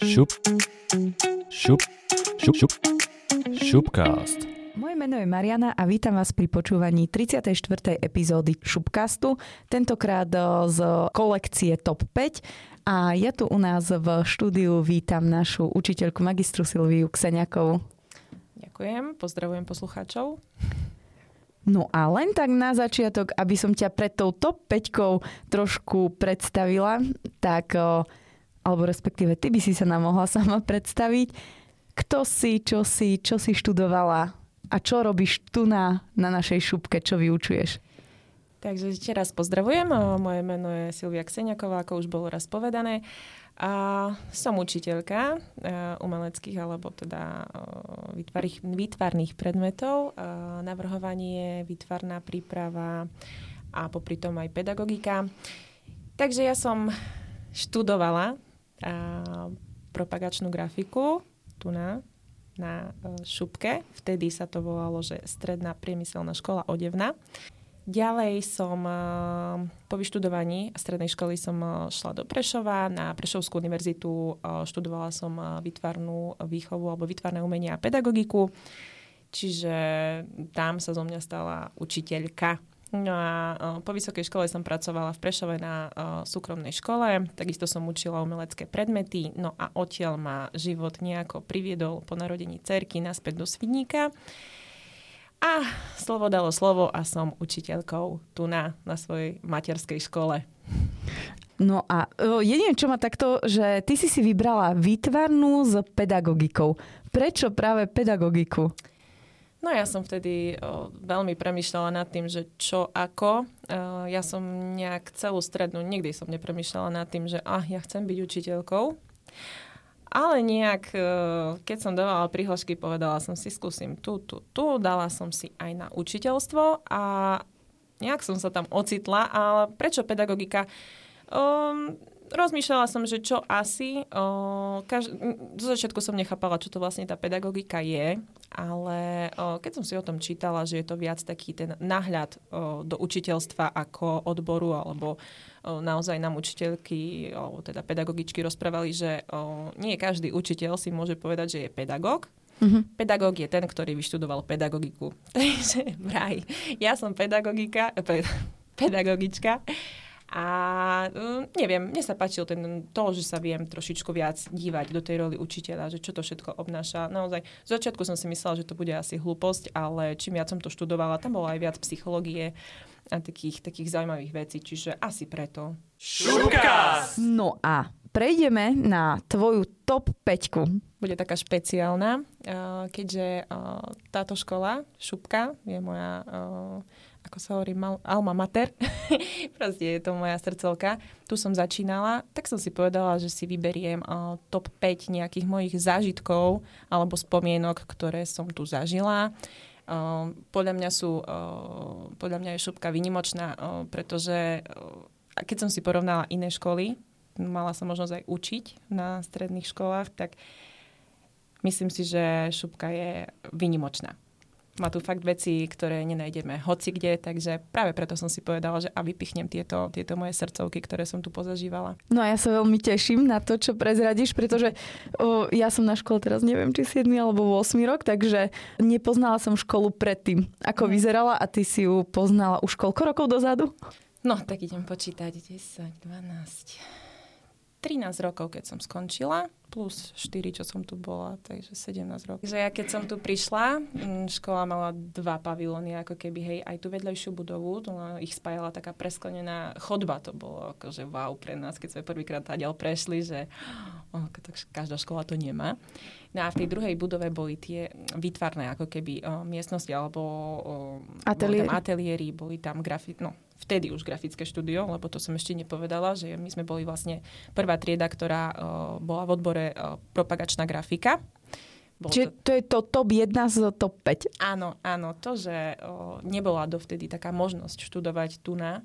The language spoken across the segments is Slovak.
Šupcast. Moje meno je Mariana a vítam vás pri počúvaní 34. epizódy Šupcastu, tentokrát z kolekcie TOP 5. A ja tu u nás v štúdiu vítam našu učiteľku magistru Silviu Kseňákovú. Ďakujem, pozdravujem poslucháčov. No a len tak na začiatok, aby som ťa pred tou TOP 5-kou trošku predstavila, tak... alebo respektíve ty by si sa nám mohla sama predstaviť, kto si, čo si študovala a čo robíš tu na našej šupke, čo vyučuješ. Takže ešte raz pozdravujem, moje meno je Silvia Kseňáková, ako už bolo raz povedané. A som učiteľka umeleckých alebo teda výtvarných predmetov, navrhovanie, výtvarná príprava a popri tom aj pedagogika. Takže ja som študovala propagačnú grafiku tu na šupke. Vtedy sa to volalo, že Stredná priemyselná škola odevná. Ďalej som po vyštudovaní strednej školy som šla do Prešova na Prešovskú univerzitu. Študovala som výtvarnú výchovu alebo výtvarné umenie a pedagogiku. Čiže tam sa zo mňa stala učiteľka. No a po vysokej škole som pracovala v Prešove na súkromnej škole, takisto som učila umelecké predmety, no a odtiaľ ma život nejako priviedol po narodení dcérky naspäť do Svidníka. A slovo dalo slovo a som učiteľkou tu na svojej materskej škole. No a jedine, čo ma takto, že ty si vybrala výtvarnú s pedagogikou. Prečo práve pedagogiku? No ja som vtedy veľmi premýšľala nad tým, že čo ako. Ja som nejak celú strednú, nikdy som nepremýšľala nad tým, že ja chcem byť učiteľkou. Ale nejak, keď som dávala prihlášky, povedala som si, skúsim tu, dala som si aj na učiteľstvo a nejak som sa tam ocitla. Ale prečo pedagogika? Rozmýšľala som, že čo asi. Zo začiatku som nechápala, čo to vlastne tá pedagogika je, ale keď som si o tom čítala, že je to viac taký ten náhľad do učiteľstva ako odboru, alebo naozaj nám učiteľky, alebo teda pedagogičky rozprávali, že nie každý učiteľ si môže povedať, že je pedagóg. Mm-hmm. Pedagóg je ten, ktorý vyštudoval pedagogiku. Takže vraj, ja som pedagogička. A neviem, mne sa páčilo to, že sa viem trošičku viac dívať do tej roli učiteľa, že čo to všetko obnáša. Naozaj, z začiatku som si myslela, že to bude asi hlúposť, ale čím viac som to študovala, tam bolo aj viac psychológie a takých zaujímavých vecí, čiže asi preto. Šupcast! No a prejdeme na tvoju top 5. Bude taká špeciálna, keďže táto škola, šupka, je moja... ako sa hovorí, alma mater. Proste je to moja srdcovka. Tu som začínala, tak som si povedala, že si vyberiem top 5 nejakých mojich zážitkov alebo spomienok, ktoré som tu zažila. Podľa mňa je šupka výnimočná, pretože keď som si porovnala iné školy, mala som možnosť aj učiť na stredných školách, tak myslím si, že šupka je výnimočná. Má tu fakt veci, ktoré nenájdeme hocikde, takže práve preto som si povedala, že vypichnem tieto moje srdcovky, ktoré som tu pozažívala. No a ja sa veľmi teším na to, čo prezradíš, pretože ja som na škole teraz neviem, či 7 alebo 8 rok, takže nepoznala som školu predtým, ako vyzerala, a ty si ju poznala už koľko rokov dozadu? No, tak idem počítať. 10, 12... 13 rokov, keď som skončila, plus 4, čo som tu bola, takže 17 rokov. Takže ja keď som tu prišla, škola mala 2 pavilóny, ako keby, hej, aj tú vedľajšiu budovu, ich spájala taká presklenená chodba, to bolo akože wow pre nás, keď sme prvýkrát táďal prešli, že každá škola to nemá. No a v tej druhej budove boli tie výtvarné, ako keby miestnosti, alebo ateliéry, boli tam vtedy už grafické štúdio, lebo to som ešte nepovedala, že my sme boli vlastne prvá trieda, ktorá bola v odbore propagačná grafika. Čiže to je to top 1 z top 5? Áno, to, že nebola dovtedy taká možnosť študovať tu na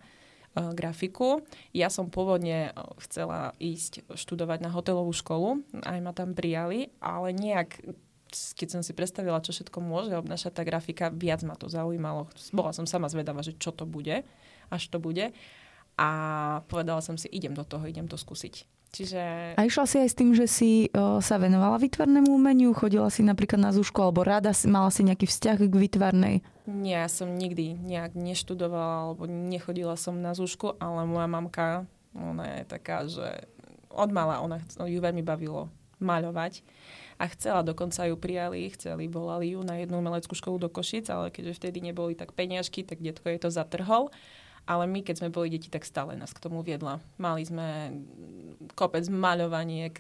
grafiku. Ja som pôvodne chcela ísť študovať na hotelovú školu, aj ma tam prijali, ale nejak, keď som si predstavila, čo všetko môže obnášať tá grafika, viac ma to zaujímalo. Bola som sama zvedavá, že čo to bude, až to bude. A povedala som si, idem to skúsiť. Čiže... A išla si aj s tým, že si sa venovala výtvarnému umeniu? Chodila si napríklad na zúšku, alebo rada mala si nejaký vzťah k výtvarnej? Nie, ja som nikdy nejak neštudovala, alebo nechodila som na zúšku, ale moja mamka, ona je taká, že odmala, ju veľmi bavilo maľovať. A chcela, dokonca ju prijali, volali ju na jednu umeleckú školu do Košic, ale keďže vtedy neboli tak peniažky, tak detko jej to zatrhol. Ale my, keď sme boli deti, tak stále nás k tomu viedla. Mali sme kopec maľovaniek,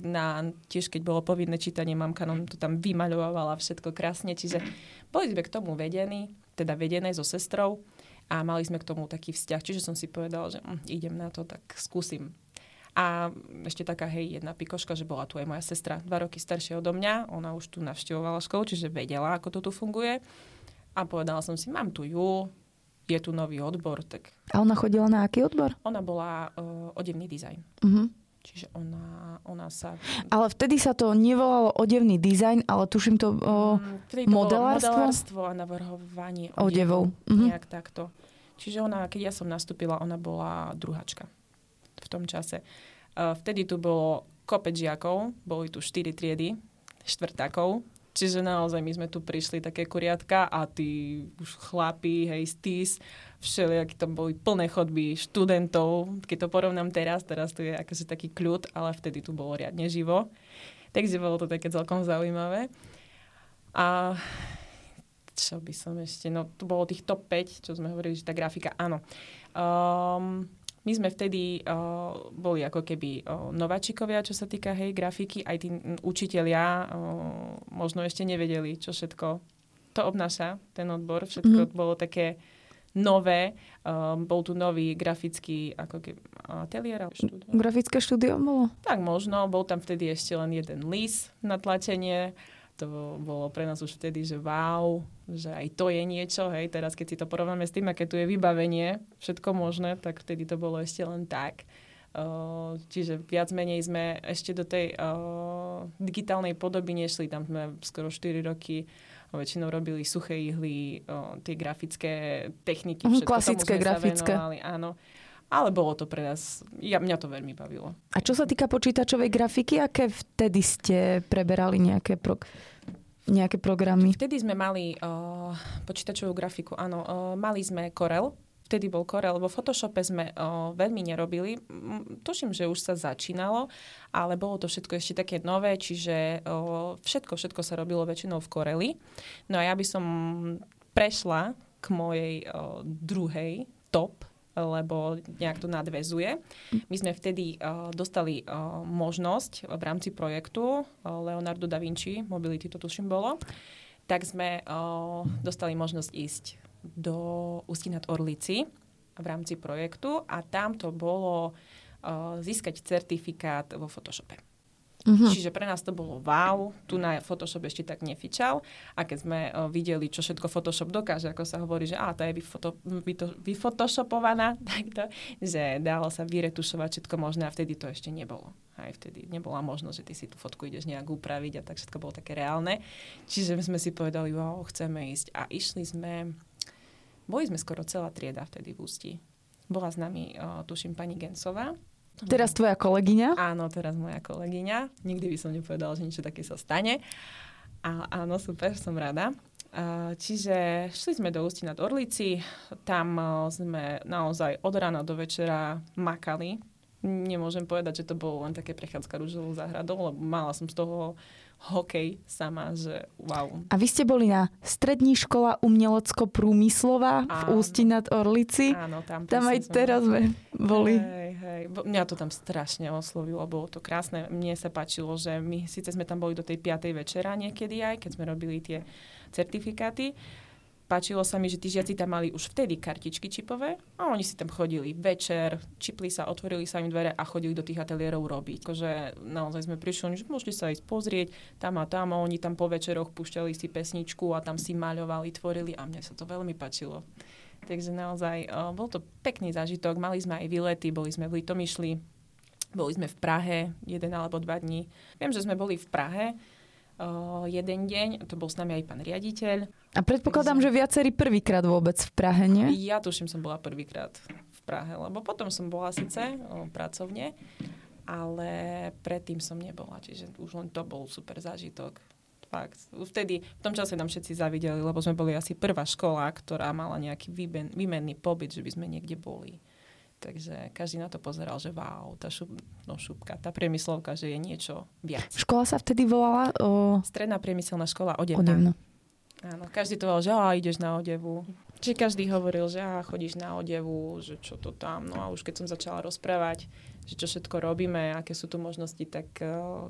tiež keď bolo povinné čítanie, mamka nám to tam vymaľovala všetko krásne. Čiže boli sme k tomu vedené so sestrou a mali sme k tomu taký vzťah. Čiže som si povedala, že idem na to, tak skúsim. A ešte taká, jedna pikoška, že bola tu aj moja sestra, 2 roky staršia odo mňa. Ona už tu navštevovala školu, čiže vedela, ako to tu funguje. A povedala som si, mám tu ju, je tu nový odbor. Tak... A ona chodila na aký odbor? Ona bola odevný dizajn. Uh-huh. Čiže ona sa... Ale vtedy sa to nevolalo odevný dizajn, ale tuším to modelárstvo a navrhovanie odevov. Uh-huh. Nejak takto. Čiže ona, keď ja som nastúpila, ona bola druháčka v tom čase. Vtedy tu bolo kopec žiakov, boli tu 4 triedy, štvrtákov, čiže naozaj my sme tu prišli také kuriatka a tí už chlapi, stis, všelijakí tam boli plné chodby študentov. Keď to porovnám teraz tu je akože taký kľud, ale vtedy tu bolo riadne živo. Takže bolo to také celkom zaujímavé. A čo by som ešte... No, tu bolo tých top 5, čo sme hovorili, že tá grafika, áno. My sme vtedy boli ako keby nováčikovia, čo sa týka grafiky. Aj tí učitelia možno ešte nevedeli, čo všetko to obnáša, ten odbor. Všetko bolo také nové. Bol tu nový grafický ako keby ateliér. Grafické štúdio bolo? Tak možno. Bol tam vtedy ešte len jeden list na tlačenie. To bolo pre nás už vtedy, že wow, že aj to je niečo, teraz keď si to porovnáme s tým, aké tu je vybavenie, všetko možné, tak vtedy to bolo ešte len tak. Čiže viac menej sme ešte do tej digitálnej podoby nešli, tam sme skoro 4 roky väčšinou robili suché ihly, tie grafické techniky, všetko klasické, tomu sme sa venovali, áno. Ale bolo to pre nás, mňa to veľmi bavilo. A čo sa týka počítačovej grafiky, aké vtedy ste preberali nejaké, nejaké programy? Vtedy sme mali počítačovú grafiku, áno. Mali sme Corel, vtedy bol Corel, vo Photoshope sme veľmi nerobili. Tuším, že už sa začínalo, ale bolo to všetko ešte také nové, čiže všetko sa robilo väčšinou v Coreli. No a ja by som prešla k mojej druhej top, lebo nejak to nadväzuje. My sme vtedy dostali možnosť v rámci projektu Leonardo da Vinci, Mobility to tuším bolo, tak sme dostali možnosť ísť do Ústí nad Orlicí v rámci projektu a tam to bolo získať certifikát vo Photoshope. Uh-huh. Čiže pre nás to bolo wow, tu na Photoshop ešte tak nefičal a keď sme videli, čo všetko Photoshop dokáže, ako sa hovorí, že tá je vyfotoshopovaná, takto, že dalo sa vyretušovať všetko možné a vtedy to ešte nebolo. Aj vtedy nebola možnosť, že ty si tú fotku ideš nejak upraviť a tak všetko bolo také reálne. Čiže sme si povedali, wow, chceme ísť a išli sme, boli sme skoro celá trieda vtedy v Ústí. Bola s nami, tuším, pani Gencová. Teraz tvoja kolegyňa? Áno, teraz moja kolegyňa. Nikdy by som nepovedala, že niečo také sa stane. A áno, super, som rada. Čiže šli sme do Ústí nad Orlicí. Tam sme naozaj od rána do večera makali. Nemôžem povedať, že to bolo len také prechádzka rúžovou záhradou, lebo mala som z toho hokej sama, že wow. A vy ste boli na Strední škola umelecko-prúmyslová v Ústí nad Orlicí. Áno, tam aj teraz sme boli. Hej. Mňa to tam strašne oslovilo, bolo to krásne. Mne sa páčilo, že my síce sme tam boli do tej 5. večera niekedy aj, keď sme robili tie certifikáty. Páčilo sa mi, že tí žiaci tam mali už vtedy kartičky čipové a oni si tam chodili večer, čipli sa, otvorili sa im dvere a chodili do tých ateliérov robiť. Takže naozaj sme prišli, že môžete sa ísť pozrieť tam a oni tam po večeroch púšťali si pesničku a tam si maľovali, tvorili a mne sa to veľmi páčilo. Takže naozaj bol to pekný zážitok, mali sme aj výlety, boli sme v Litomyšli, boli sme v Prahe 1 alebo 2 dní. Viem, že sme boli v Prahe, jeden deň, to bol s nami aj pán riaditeľ. A predpokladám, že viacerí prvýkrát vôbec v Prahe, nie? Ja tuším, som bola prvýkrát v Prahe, lebo potom som bola síce pracovne, ale predtým som nebola, čiže už len to bol super zážitok. Fakt. Vtedy, v tom čase nám všetci zavideli, lebo sme boli asi prvá škola, ktorá mala nejaký výmenný pobyt, že by sme niekde boli. Takže každý na to pozeral, že wow, tá šupka, tá priemyslovka, že je niečo viac. Škola sa vtedy volala? Stredná priemyselná škola odevná. Áno, každý to volal, že ideš na odevu. Čiže každý hovoril, že chodíš na odevu, že čo to tam. No a už keď som začala rozprávať, že čo všetko robíme, aké sú tu možnosti, tak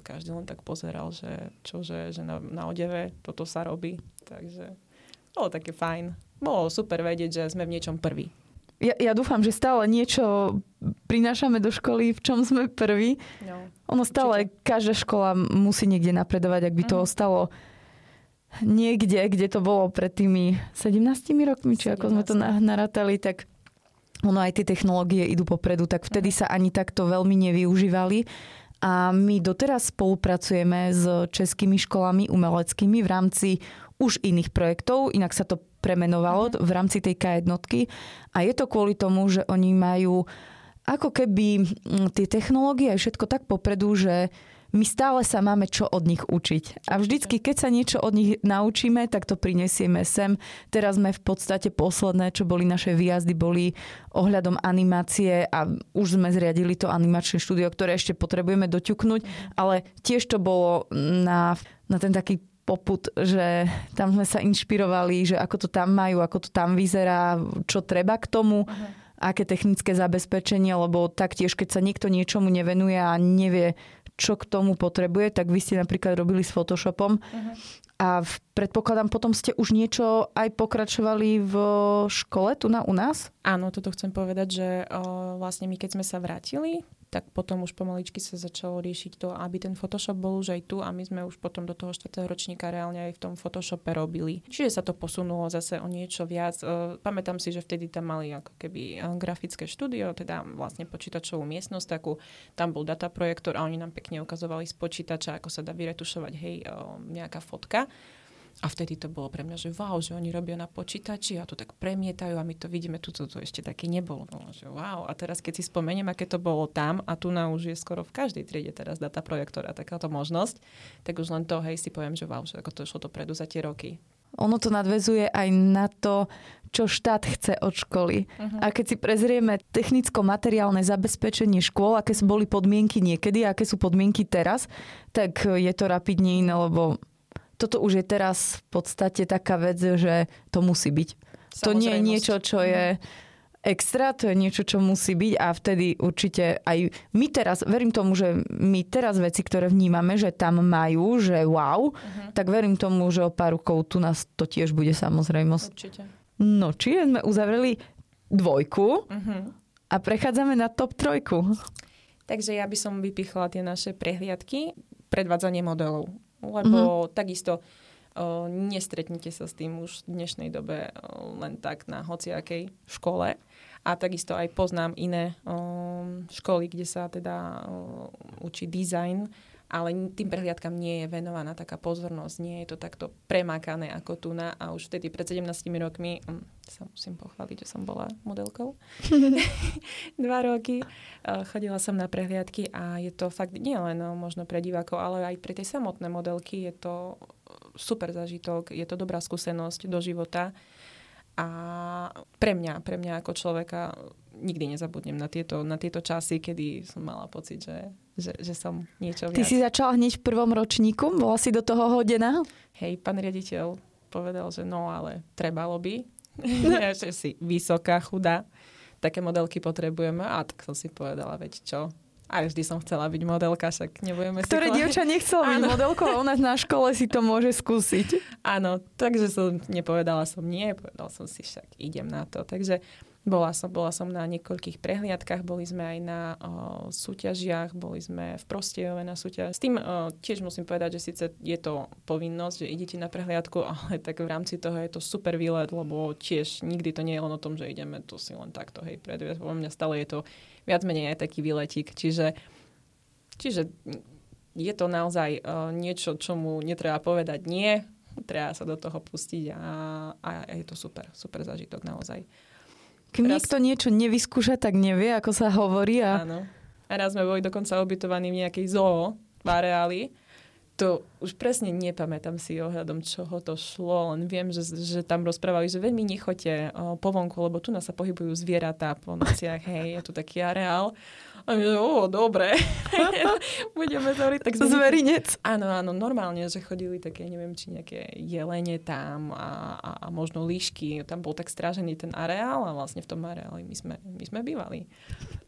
každý len tak pozeral, že čože, že na odeve toto sa robí. Takže bolo také fajn. Bolo super vedieť, že sme v niečom prví. Ja dúfam, že stále niečo prinášame do školy, v čom sme prví. No, ono stále, určite. Každá škola musí niekde napredovať, ak by to ostalo niekde, kde to bolo pred tými 17 rokmi, či 17. ako sme to narátali, tak ono aj tie technológie idú popredu, tak vtedy sa ani takto veľmi nevyužívali. A my doteraz spolupracujeme s českými školami umeleckými v rámci už iných projektov, inak sa to premenovalo v rámci tej K1-ky a je to kvôli tomu, že oni majú ako keby tie technológie aj všetko tak popredu, že my stále sa máme čo od nich učiť. A vždycky, keď sa niečo od nich naučíme, tak to prinesieme sem. Teraz sme v podstate posledné, čo boli naše výjazdy, boli ohľadom animácie a už sme zriadili to animačné štúdio, ktoré ešte potrebujeme doťuknúť, ale tiež to bolo na ten taký poput, že tam sme sa inšpirovali, že ako to tam majú, ako to tam vyzerá, čo treba k tomu, aké technické zabezpečenie, lebo taktiež, keď sa niekto niečomu nevenuje a nevie, čo k tomu potrebuje, tak vy ste napríklad robili s Photoshopom a predpokladám, potom ste už niečo aj pokračovali v škole tu u nás? Áno, toto chcem povedať, že vlastne my, keď sme sa vrátili, tak potom už pomaličky sa začalo riešiť to, aby ten Photoshop bol už aj tu a my sme už potom do toho 4. ročníka reálne aj v tom Photoshope robili. Čiže sa to posunulo zase o niečo viac. Pamätám si, že vtedy tam mali ako keby grafické štúdio, teda vlastne počítačovú miestnosť takú. Tam bol dataprojektor a oni nám pekne ukazovali z počítača, ako sa dá vyretušovať, hej, nejaká fotka. A vtedy to bolo pre mňa, že wow, že oni robia na počítači a to tak premietajú a my to vidíme, tu ešte také nebolo. Že wow. A teraz keď si spomeniem, aké to bolo tam a tu na už je skoro v každej triede teraz data projektora takáto možnosť, tak už len to, hej, si poviem, že wow, že ako to šlo dopredu za tie roky. Ono to nadväzuje aj na to, čo štát chce od školy. A keď si prezrieme technicko-materiálne zabezpečenie škôl, aké sú boli podmienky niekedy, aké sú podmienky teraz, tak je to rapidne iné, lebo toto už je teraz v podstate taká vec, že to musí byť. To nie je niečo, čo je extra, to je niečo, čo musí byť a vtedy určite aj my teraz, verím tomu, že my teraz veci, ktoré vnímame, že tam majú, že wow, tak verím tomu, že o pár rokov tu nás to tiež bude samozrejmosť. Určite. No, čiže sme uzavreli 2 a prechádzame na top 3. Takže ja by som vypichla tie naše prehliadky, predvádzanie modelov. Lebo takisto nestretnite sa s tým už v dnešnej dobe len tak na hociakej škole. A takisto aj poznám iné školy, kde sa teda učí dizajn, ale tým prehliadkam nie je venovaná taká pozornosť, nie je to takto premákané ako tu na. A už vtedy pred 17 rokmi sa musím pochváliť, že som bola modelkou. 2 roky. Chodila som na prehliadky a je to fakt nielen možno pre divákov, ale aj pre tie samotné modelky je to super zážitok, je to dobrá skúsenosť do života. A pre mňa ako človeka nikdy nezabudnem na tieto časy, kedy som mala pocit, že som niečo viac. Ty si začala hneď v 1. ročníku? Bola si do toho hodená? Hej, pán riaditeľ povedal, že no, ale trebalo by. Ja že si vysoká, chudá. Také modelky potrebujeme. A tak som si povedala, veď čo? A vždy som chcela byť modelka, však nebudeme si... Ktoré dievča nechcela byť modelkou, ona na škole si to môže skúsiť. Áno, takže som nepovedala som nie, povedala som si však idem na to. Takže bola som na niekoľkých prehliadkach, boli sme aj na súťažiach, boli sme v Prostějove na súťaži. S tým tiež musím povedať, že síce je to povinnosť, že idete na prehliadku, ale tak v rámci toho je to super výlet, lebo tiež nikdy to nie je len o tom, že ideme to si len takto, hej, predviesť. Po mňa stále je to viac menej aj taký výletík. Čiže je to naozaj niečo, čomu netreba povedať nie. Treba sa do toho pustiť a je to super, super zážitok naozaj. Keď niekto niečo nevyskúša, tak nevie, ako sa hovorí. A... Áno. A raz sme boli dokonca obytovaní v nejakej zoo v areáli. To už presne nepamätám si ohľadom čoho to šlo, len viem, že tam rozprávali, že veľmi nechoďte po vonku, lebo tu nás sa pohybujú zvieratá po nociach, hej, je tu taký areál. A my, že dobre, budeme zavriť. Tak zverinec. Áno, normálne, že chodili také, neviem, či nejaké jelene tam a možno líšky. Tam bol tak strážený ten areál a vlastne v tom areáli my sme bývali.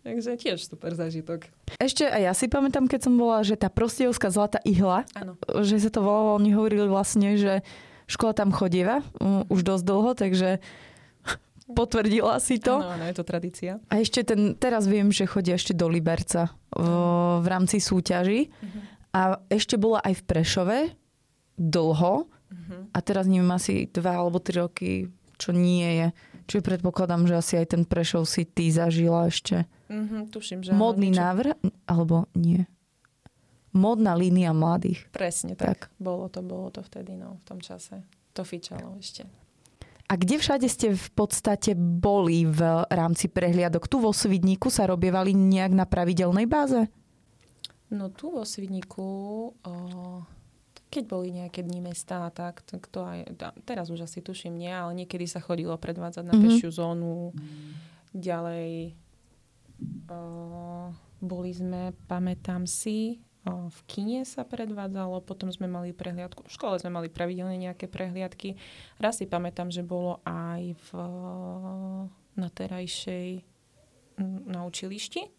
Takže tiež super zážitok. Ešte aj ja si pamätám, keď som bola, že tá Prostějovská zlatá ihla, áno, že sa to volalo, oni hovorili vlastne, že škola tam chodieva už dosť dlho, takže potvrdila si to. Áno, je to tradícia. A ešte teraz viem, že chodia ešte do Liberca v rámci súťaží. Uh-huh. A ešte bola aj v Prešove dlho. Uh-huh. A teraz neviem, asi 2 alebo 3 roky, čo nie je. Čiže predpokladám, že asi aj ten Prešov si ty zažila ešte. Uh-huh, tuším, že Modný návrh, alebo nie. Modná línia mladých. Presne tak. Bolo to vtedy, no, v tom čase. To fičalo ešte. A kde všade ste v podstate boli v rámci prehliadok? Tu vo Svidníku sa robievali nejak na pravidelnej báze? No tu vo Svidníku, keď boli nejaké dni mesta, tak to aj, teraz už asi tuším nie, ale niekedy sa chodilo predvádzať na pešiu zónu. Ďalej boli sme, pamätám si, v kine sa predvádzalo, potom sme mali prehliadku. V škole sme mali pravidelne nejaké prehliadky. Raz si pamätám, že bolo aj na terajšej na učilišti.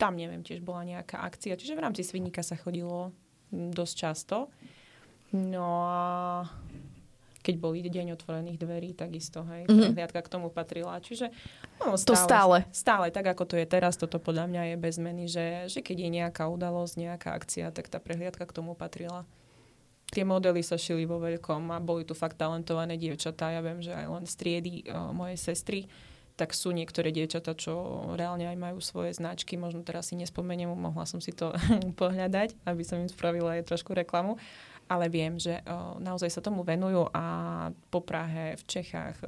Tam, neviem, tiež bola nejaká akcia. Čiže v rámci Svidníka sa chodilo dosť často. No a keď bol deň otvorených dverí, takisto, hej, prehliadka k tomu patrila. Čiže stále, tak ako to je teraz, toto podľa mňa je bez zmeny, že keď je nejaká udalosť, nejaká akcia, tak tá prehliadka k tomu patrila. Tie modely sa šili vo veľkom a boli tu fakt talentované dievčatá. Ja viem, že aj len z triedy mojej sestry, tak sú niektoré dievčatá, čo reálne aj majú svoje značky. Možno teraz si nespomeniem, mohla som si to pohľadať, aby som im spravila aj trošku reklamu. Ale viem, že naozaj sa tomu venujú a po Prahe, v Čechách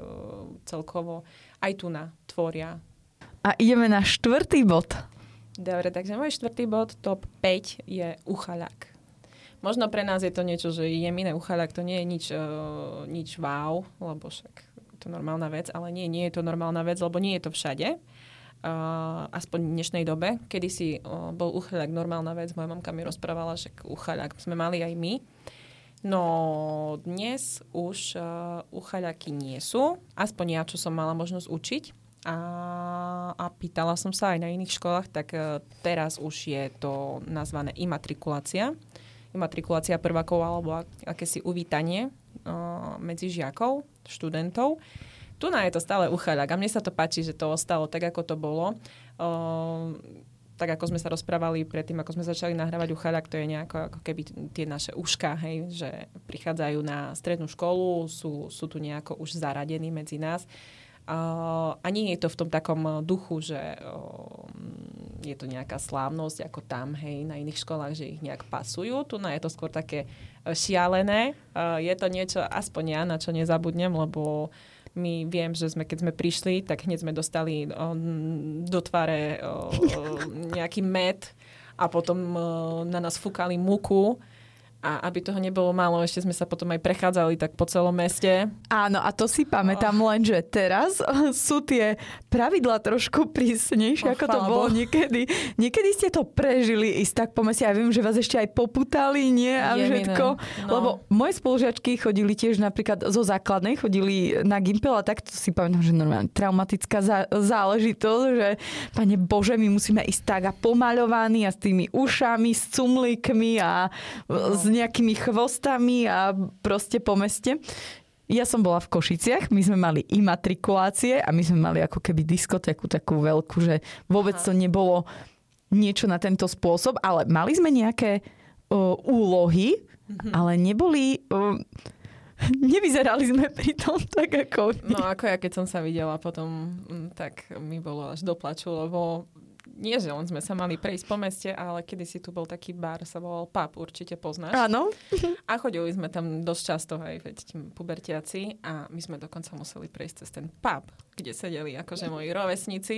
celkovo aj tu na tvoria. A ideme na 4. bod. Dobre, takže môj 4. bod, top 5, je uchaľak. Možno pre nás je to niečo, že jem iné uchaľak, to nie je nič wow, lebo však to normálna vec, ale nie je to normálna vec, lebo nie je to všade. Aspoň v dnešnej dobe. Kedysi bol uchaľak normálna vec. Moja mamka mi rozprávala, že uchaľak sme mali aj my. No dnes už uchaľaky nie sú. Aspoň ja, čo som mala možnosť učiť. A pýtala som sa aj na iných školách, tak teraz už je to nazvané imatrikulácia. Imatrikulácia prvákov alebo akési uvítanie medzi žiakov, študentov. Tu na je to stále uchaľak a mne sa to páči, že to ostalo tak, ako to bolo. Tak, ako sme sa rozprávali predtým, ako sme začali nahrávať uchaľak, to je nejako ako keby tie naše uška, hej, že prichádzajú na strednú školu, sú tu nejako už zaradení medzi nás. A nie je to v tom takom duchu, že je to nejaká slávnosť, ako tam, hej, na iných školách, že ich nejak pasujú. Tu na je to skôr také šialené. Je to niečo, aspoň ja, na čo nezabudnem, lebo my viem, že keď sme prišli, tak hneď sme dostali do tváre nejaký med a potom na nás fúkali múku. A aby toho nebolo málo, ešte sme sa potom aj prechádzali tak po celom meste. Áno, a to si pamätám len, že teraz sú tie pravidlá trošku prísnejšie, ako to bolo niekedy. Niekedy ste to prežili ísť tak po meste. Ja viem, že vás ešte aj poputali, nie? A všetko. No. Lebo moje spolužiačky chodili tiež napríklad zo základnej, chodili na Gimpel a tak to si pamätám, že normálne traumatická záležitosť, že pane Bože, my musíme ísť tak a pomaľovaní a s tými ušami, s cumlíkmi a s nejakými chvostami a proste po meste. Ja som bola v Košiciach, my sme mali imatrikulácie a my sme mali ako keby diskotéku takú veľkú, že vôbec to nebolo niečo na tento spôsob, ale mali sme nejaké úlohy, ale neboli... Nevyzerali sme pri tom tak ako... No ako ja, keď som sa videla potom, tak mi bolo až do plaču, lebo nie, že len sme sa mali prejsť po meste, ale kedysi tu bol taký bar, sa volal Pub, určite poznáš. Áno. A chodili sme tam dosť často aj pubertiaci a my sme dokonca museli prejsť cez ten pub, kde sedeli akože moji rovesníci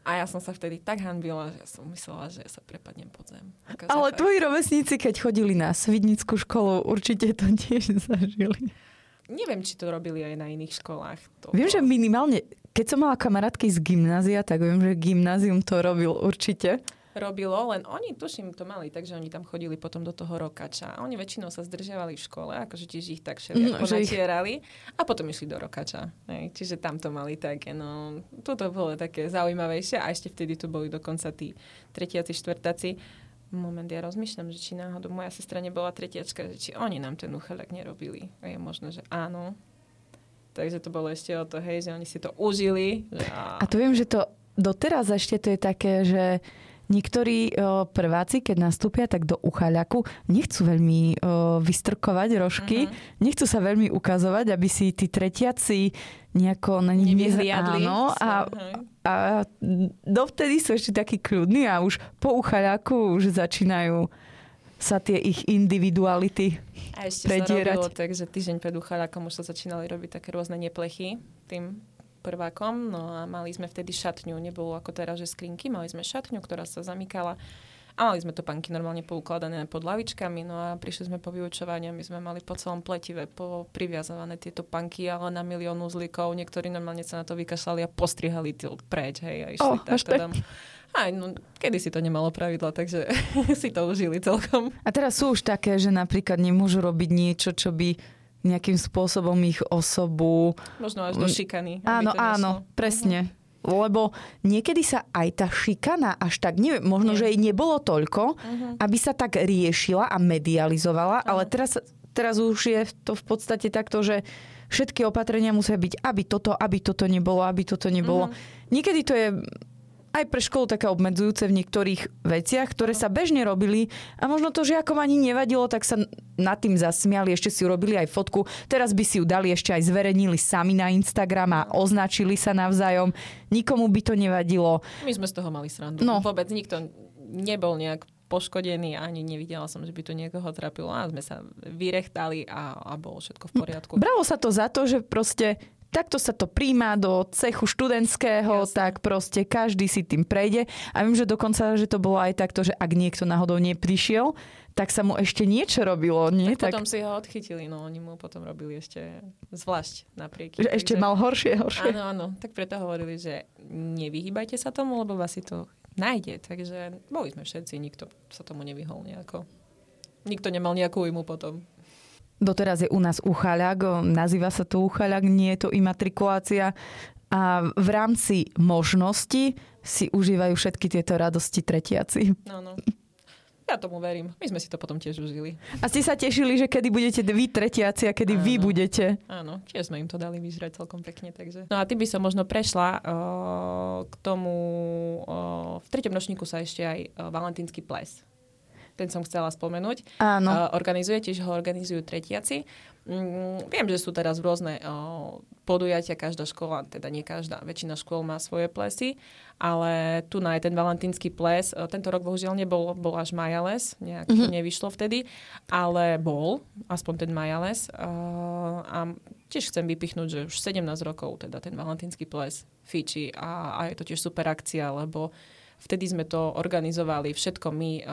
A ja som sa vtedy tak hanbila, že som myslela, že sa prepadnem pod zem. Ale tvoji rovesníci, keď chodili na svidnickú školu, určite to tiež zažili. Neviem, či to robili aj na iných školách. Viem, že minimálne, keď som mala kamarátky z gymnázia, tak viem, že gymnázium to robil určite. Robilo, len oni, tuším, to mali, takže oni tam chodili potom do toho rokača. Oni väčšinou sa zdržiavali v škole, akože tiež ich tak všetko natierali a potom išli do rokača. Čiže tam to mali také, no, toto bolo také zaujímavejšie a ešte vtedy tu boli dokonca tí tretiaci, štvrtáci. Moment, ja rozmýšľam, že či náhodou moja sestra nebola tretiačka, že či oni nám ten uchylak nerobili. A je možné, že áno. Takže to bolo ešte o to, hej, že oni si to užili. Že... A to viem, že to doteraz ešte to je také, že niektorí prváci, keď nastúpia tak do uchaľaku, nechcú veľmi vystrkovať rožky, nechcú sa veľmi ukazovať, aby si tí tretiaci nejako na nich nevyhliadli. Áno, a dovtedy sú ešte takí kľudní a už po uchaľaku už začínajú sa tie ich individuality predierať. A ešte predierať. Sa robilo tak, že týždeň pred uchaľakom už sa začínali robiť také rôzne neplechy tým prvákom, no a mali sme vtedy šatňu, nebolo ako teraz, že skrinky, mali sme šatňu, ktorá sa zamykala a mali sme topánky normálne poukladané pod lavičkami, no a prišli sme po vyučovaniu, my sme mali po celom pletive priviazované tieto topánky, ale na milión uzlíkov, niektorí normálne sa na to vykašľali a postrihali preč, hej, a išli takto domov. Aj, no, kedy si to nemalo pravidla, takže si to užili celkom. A teraz sú už také, že napríklad nemôžu robiť niečo, čo by nejakým spôsobom ich osobu... Možno až do šikany. Áno, áno, presne. Lebo niekedy sa aj tá šikana až tak, neviem, možno, že jej nebolo toľko, aby sa tak riešila a medializovala, ale teraz už je to v podstate takto, že všetky opatrenia musia byť, aby toto nebolo. Niekedy to je aj pre školu také obmedzujúce v niektorých veciach, ktoré sa bežne robili a možno to žiakom ani nevadilo, tak sa nad tým zasmiali, ešte si urobili aj fotku, teraz by si ju dali ešte aj zverejnili sami na Instagram a označili sa navzájom, nikomu by to nevadilo. My sme z toho mali srandu, vôbec nikto nebol nejak poškodený, ani nevidela som, že by to niekoho trápilo a sme sa vyrechtali a bolo všetko v poriadku. Bralo sa to za to, že proste takto sa to príjma do cechu študentského, tak proste každý si tým prejde. A viem, že dokonca, že to bolo aj takto, že ak niekto náhodou neprišiel, tak sa mu ešte niečo robilo. Nie? Tak potom si ho odchytili, no oni mu potom robili ešte zvlášť napriek. Že ešte mal horšie. Áno, áno. Tak preto hovorili, že nevyhýbajte sa tomu, lebo vás si to nájde. Takže boli sme všetci, nikto sa tomu nevyhol nejako. Nikto nemal nejakú ujmu potom. Doteraz je u nás uchaľak, nazýva sa to uchaľak, nie je to imatrikulácia. A v rámci možnosti si užívajú všetky tieto radosti tretiaci. No. Ja tomu verím. My sme si to potom tiež užili. A ste sa tešili, že kedy budete vy tretiaci a kedy vy budete. Áno, tiež sme im to dali vyžrať celkom pekne. Takže. No a ty by som možno prešla k tomu, v treťom ročníku sa ešte aj valentínsky ples. Ten som chcela spomenúť. Áno. Organizujú tretiaci. Viem, že sú teraz rôzne podujatia, každá škola, teda nie každá, väčšina škôl má svoje plesy, ale tu na je ten valentínsky ples. Tento rok bohužiaľ nebol, bol až majales, nejak nevyšlo vtedy, ale bol, aspoň ten majales. A tiež chcem vypichnúť, že už 17 rokov teda ten valentínsky ples fíči a je to tiež super akcia, lebo vtedy sme to organizovali všetko my.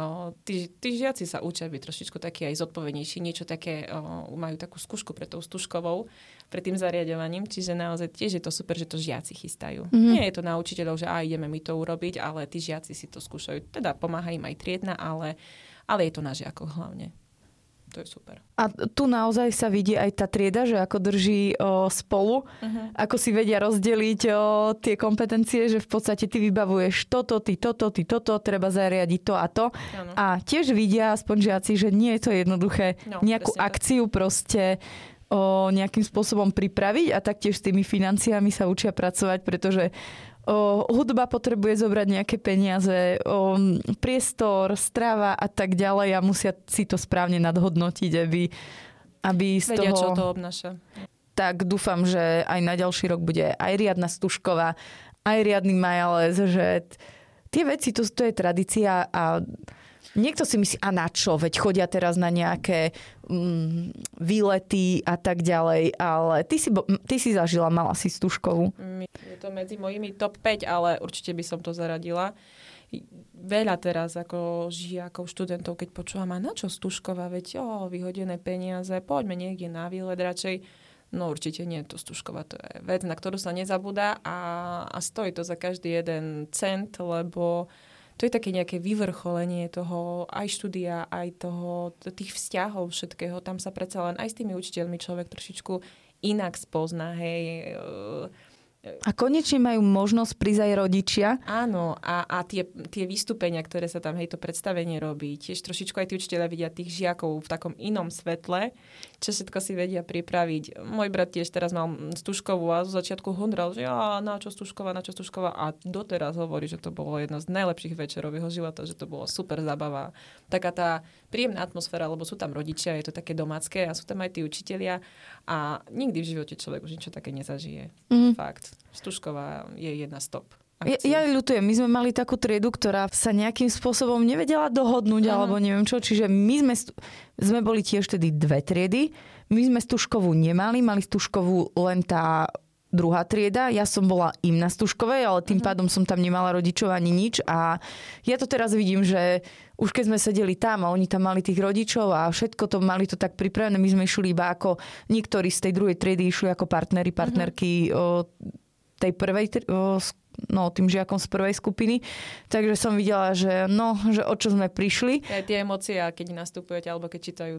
Tí žiaci sa učia byť trošičku takí aj zodpovednejší. Niečo také, majú takú skúšku pre tou stužkovou, pred tým zariadovaním. Čiže naozaj tiež je to super, že to žiaci chystajú. Nie je to na učiteľov, že ideme my to urobiť, ale tí žiaci si to skúšajú. Teda pomáha im aj triedna, ale je to na žiakoch hlavne. To je super. A tu naozaj sa vidí aj tá trieda, že ako drží spolu, ako si vedia rozdeliť tie kompetencie, že v podstate ty vybavuješ toto, treba zariadiť to a to. Ano. A tiež vidia aspoň žiaci, že nie je to jednoduché nejakú akciu proste nejakým spôsobom pripraviť a taktiež s tými financiami sa učia pracovať, pretože hudba potrebuje zobrať nejaké peniaze, priestor, strava a tak ďalej a musia si to správne nadhodnotiť, aby z vedia, toho... čo to obnáša. Tak dúfam, že aj na ďalší rok bude aj riadna stužková, aj riadny majales, že tie veci, to je tradícia a Niekto si myslí, a na čo? Veď chodia teraz na nejaké výlety a tak ďalej, ale ty si zažila, mala si tú školu. Je to medzi mojimi top 5, ale určite by som to zaradila. Veľa teraz ako žiakov, študentov, keď počúvam, a na čo stužková, veď vyhodené peniaze, poďme niekde na výlet radšej. No určite nie, to stužková, to je vec, na ktorú sa nezabúda a stojí to za každý jeden cent, lebo to je také nejaké vyvrcholenie toho aj štúdia, aj toho, tých vzťahov všetkého, tam sa predsa len aj s tými učiteľmi človek trošičku inak spozná, hej. A konečne majú možnosť prísť aj rodičia. Áno, a tie vystúpenia, ktoré sa tam, hej, to predstavenie robí, tiež trošičku aj tí učiteľia vidia tých žiakov v takom inom svetle, čo všetko si vedia pripraviť. Môj brat tiež teraz mal stužkovú a zo začiatku hondral, že na čo stužková a doteraz hovorí, že to bolo jedno z najlepších večerov jeho života, že to bolo super zábava. Taká tá príjemná atmosféra, lebo sú tam rodičia, je to také domácké a sú tam aj tí učitelia a nikdy v živote človek už niečo také nezažije. Fakt. Stužková je jedna z top. Ja ľutujem, my sme mali takú triedu, ktorá sa nejakým spôsobom nevedela dohodnúť, alebo neviem čo, čiže my sme boli tiež tedy dve triedy, my sme stužkovú nemali, mali stužkovú len tá druhá trieda, ja som bola im na stužkovej, ale tým pádom som tam nemala rodičov ani nič a ja to teraz vidím, že už keď sme sedeli tam a oni tam mali tých rodičov a všetko to mali to tak pripravené, my sme išli iba ako, niektorí z tej druhej triedy išli ako partneri, partnerky tej prvej tým žiakom z prvej skupiny. Takže som videla, že o čo sme prišli. Tie emócie, keď nastupujete, alebo keď čítajú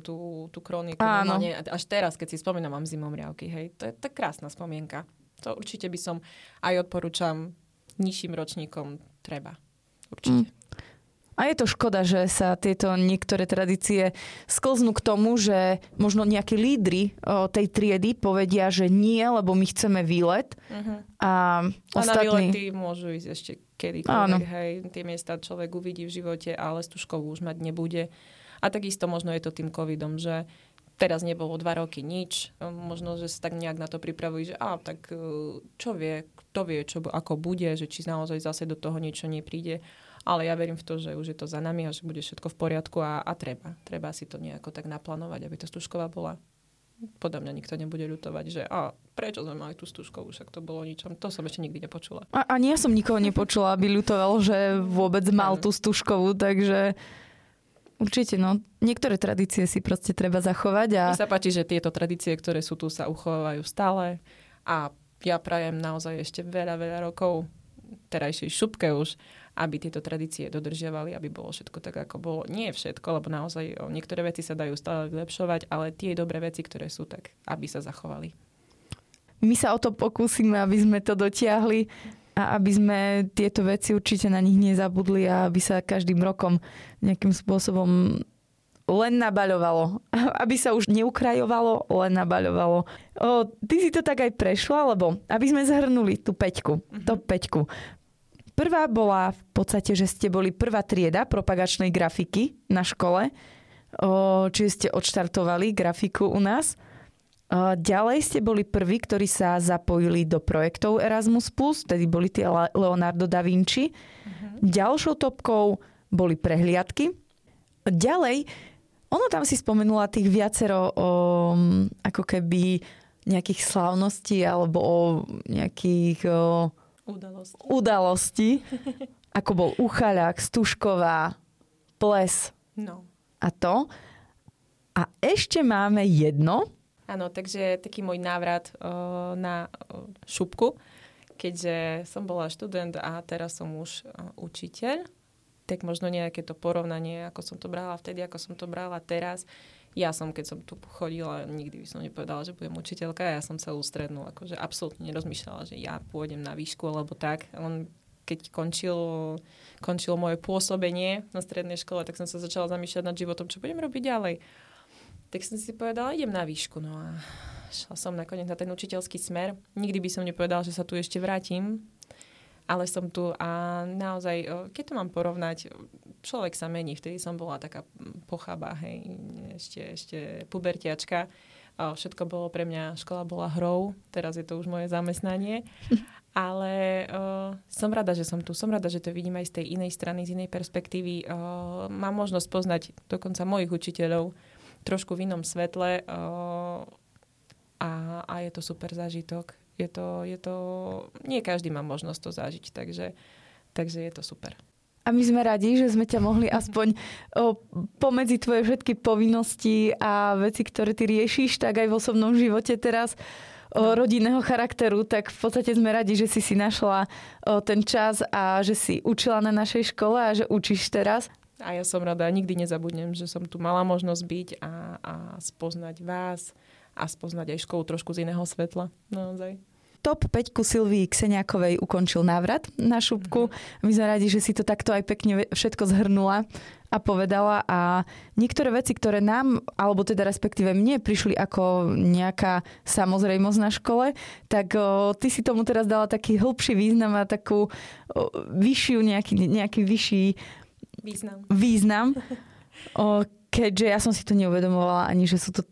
tú kroniku. Áno. Až teraz, keď si spomínam, mám zimomriavky. Hej. To je tak krásna spomienka. To určite by som aj odporúčam nižším ročníkom treba. Určite. A je to škoda, že sa tieto niektoré tradície sklznú k tomu, že možno nejakí lídri tej triedy povedia, že nie, lebo my chceme výlet. A na výlety môžu ísť ešte kedykoľvek. Hej, tie miesta človek uvidí v živote, ale stužkovú už mať nebude. A takisto možno je to tým covidom, že teraz nebolo 2 roky nič. Možno, že sa tak nejak na to pripravujú, že tak čo vie, kto vie, ako bude, že či naozaj zase do toho niečo nepríde. Ale ja verím v to, že už je to za nami a že bude všetko v poriadku a treba si to nejako tak naplánovať, aby to stužková bola. Podľa mňa nikto nebude ľutovať, že prečo sme mali tú stužkovú, však to bolo ničom. To som ešte nikdy nepočula. Ani ja som nikoho nepočula, aby ľutoval, že vôbec mal tú stužkovú, takže určite, niektoré tradície si proste treba zachovať. A mi sa páči, že tieto tradície, ktoré sú tu, sa uchovávajú stále a ja prajem naozaj ešte veľa, veľa rokov terajšej Šupke už, aby tieto tradície dodržiavali, aby bolo všetko tak, ako bolo. Nie všetko, lebo naozaj niektoré veci sa dajú stále vylepšovať, ale tie dobré veci, ktoré sú, tak aby sa zachovali. My sa o to pokúsime, aby sme to dotiahli a aby sme tieto veci určite na nich nezabudli a aby sa každým rokom nejakým spôsobom len nabaľovalo. Aby sa už neukrajovalo, len nabaľovalo. Ty si to tak aj prešla, lebo aby sme zhrnuli tú peťku, top peťku. Prvá bola v podstate, že ste boli prvá trieda propagačnej grafiky na škole, čiže ste odštartovali grafiku u nás. Ďalej ste boli prví, ktorí sa zapojili do projektov Erasmus+, tedy boli tie Leonardo da Vinci. Ďalšou topkou boli prehliadky. Ďalej, ono tam si spomenula tých viacero ako keby nejakých slávností alebo o nejakých udalosti. Ako bol Uchaľák, Stužková, ples. No. A to. A ešte máme jedno. Áno, takže taký môj návrat na Šupku, keďže som bola študent a teraz som už učiteľ, tak možno nejaké to porovnanie, ako som to brala vtedy, ako som to brala teraz. Ja som, keď som tu chodila, nikdy by som nepovedala, že budem učiteľka. Ja som celú strednú, akože absolútne nerozmýšľala, že ja pôjdem na výšku, alebo tak. On, keď končilo moje pôsobenie na strednej škole, tak som sa začala zamýšľať nad životom, čo budem robiť ďalej. Tak som si povedala, idem na výšku. No a šla som nakoniec na ten učiteľský smer. Nikdy by som nepovedala, že sa tu ešte vrátim. Ale som tu a naozaj, keď to mám porovnať, človek sa mení. Vtedy som bola taká pochaba, hej, ešte pubertiačka. Všetko bolo pre mňa, škola bola hrou, teraz je to už moje zamestnanie. Ale som rada, že som tu. Som rada, že to vidím aj z tej inej strany, z inej perspektívy. Mám možnosť poznať dokonca mojich učiteľov trošku v inom svetle a je to super zážitok. Je to, nie každý má možnosť to zažiť, takže je to super. A my sme radi, že sme ťa mohli aspoň pomedzi tvoje všetky povinnosti a veci, ktoré ty riešiš, tak aj v osobnom živote teraz rodinného charakteru, tak v podstate sme radi, že si našla ten čas a že si učila na našej škole a že učíš teraz. A ja som rada, nikdy nezabudnem, že som tu mala možnosť byť a spoznať vás a spoznať aj školu trošku z iného svetla. Naozaj. Top 5 Silvii Kseňákovej ukončil návrat na Šupku. My sme radi, že si to takto aj pekne všetko zhrnula a povedala. A niektoré veci, ktoré nám, alebo teda respektíve mne, prišli ako nejaká samozrejmosť na škole, tak ty si tomu teraz dala taký hĺbší význam a takú vyššiu, nejaký vyšší význam. Keďže ja som si to neuvedomovala ani, že sú to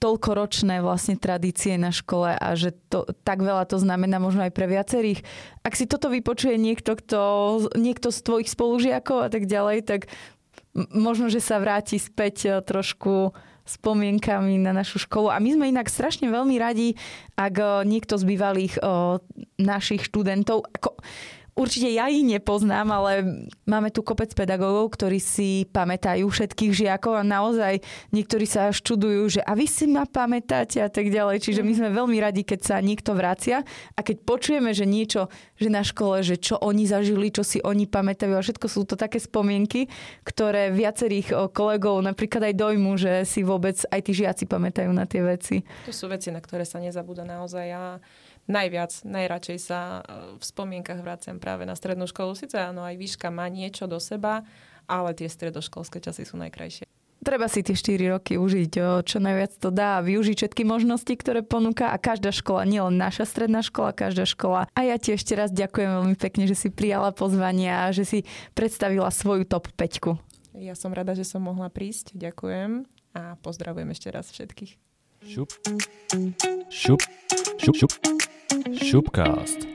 toľkoročné vlastne tradície na škole a že to, tak veľa to znamená možno aj pre viacerých. Ak si toto vypočuje niekto z tvojich spolužiakov a tak ďalej, tak možno, že sa vráti späť trošku spomienkami na našu školu. A my sme inak strašne veľmi radi, ak niekto z bývalých našich študentov... Určite ja ich nepoznám, ale máme tu kopec pedagógov, ktorí si pamätajú všetkých žiakov a naozaj niektorí sa študujú, že a vy si ma pamätáte a tak ďalej. Čiže my sme veľmi radi, keď sa niekto vracia a keď počujeme, že niečo, že na škole, že čo oni zažili, čo si oni pamätajú a všetko sú to také spomienky, ktoré viacerých kolegov napríklad aj dojmu, že si vôbec aj tí žiaci pamätajú na tie veci. To sú veci, na ktoré sa nezabúda naozaj a najradšej sa v spomienkach vraciam práve na strednú školu. Sice áno, aj výška má niečo do seba, ale tie stredoškolské časy sú najkrajšie. Treba si tie 4 roky užiť, čo najviac to dá, využiť všetky možnosti, ktoré ponúka a každá škola, nielen naša stredná škola, každá škola. A ja ti ešte raz ďakujem veľmi pekne, že si prijala pozvanie a že si predstavila svoju top 5. Ja som rada, že som mohla prísť. Ďakujem a pozdravujem ešte raz všetkých. Šup. Šup. Šup. Šupcast.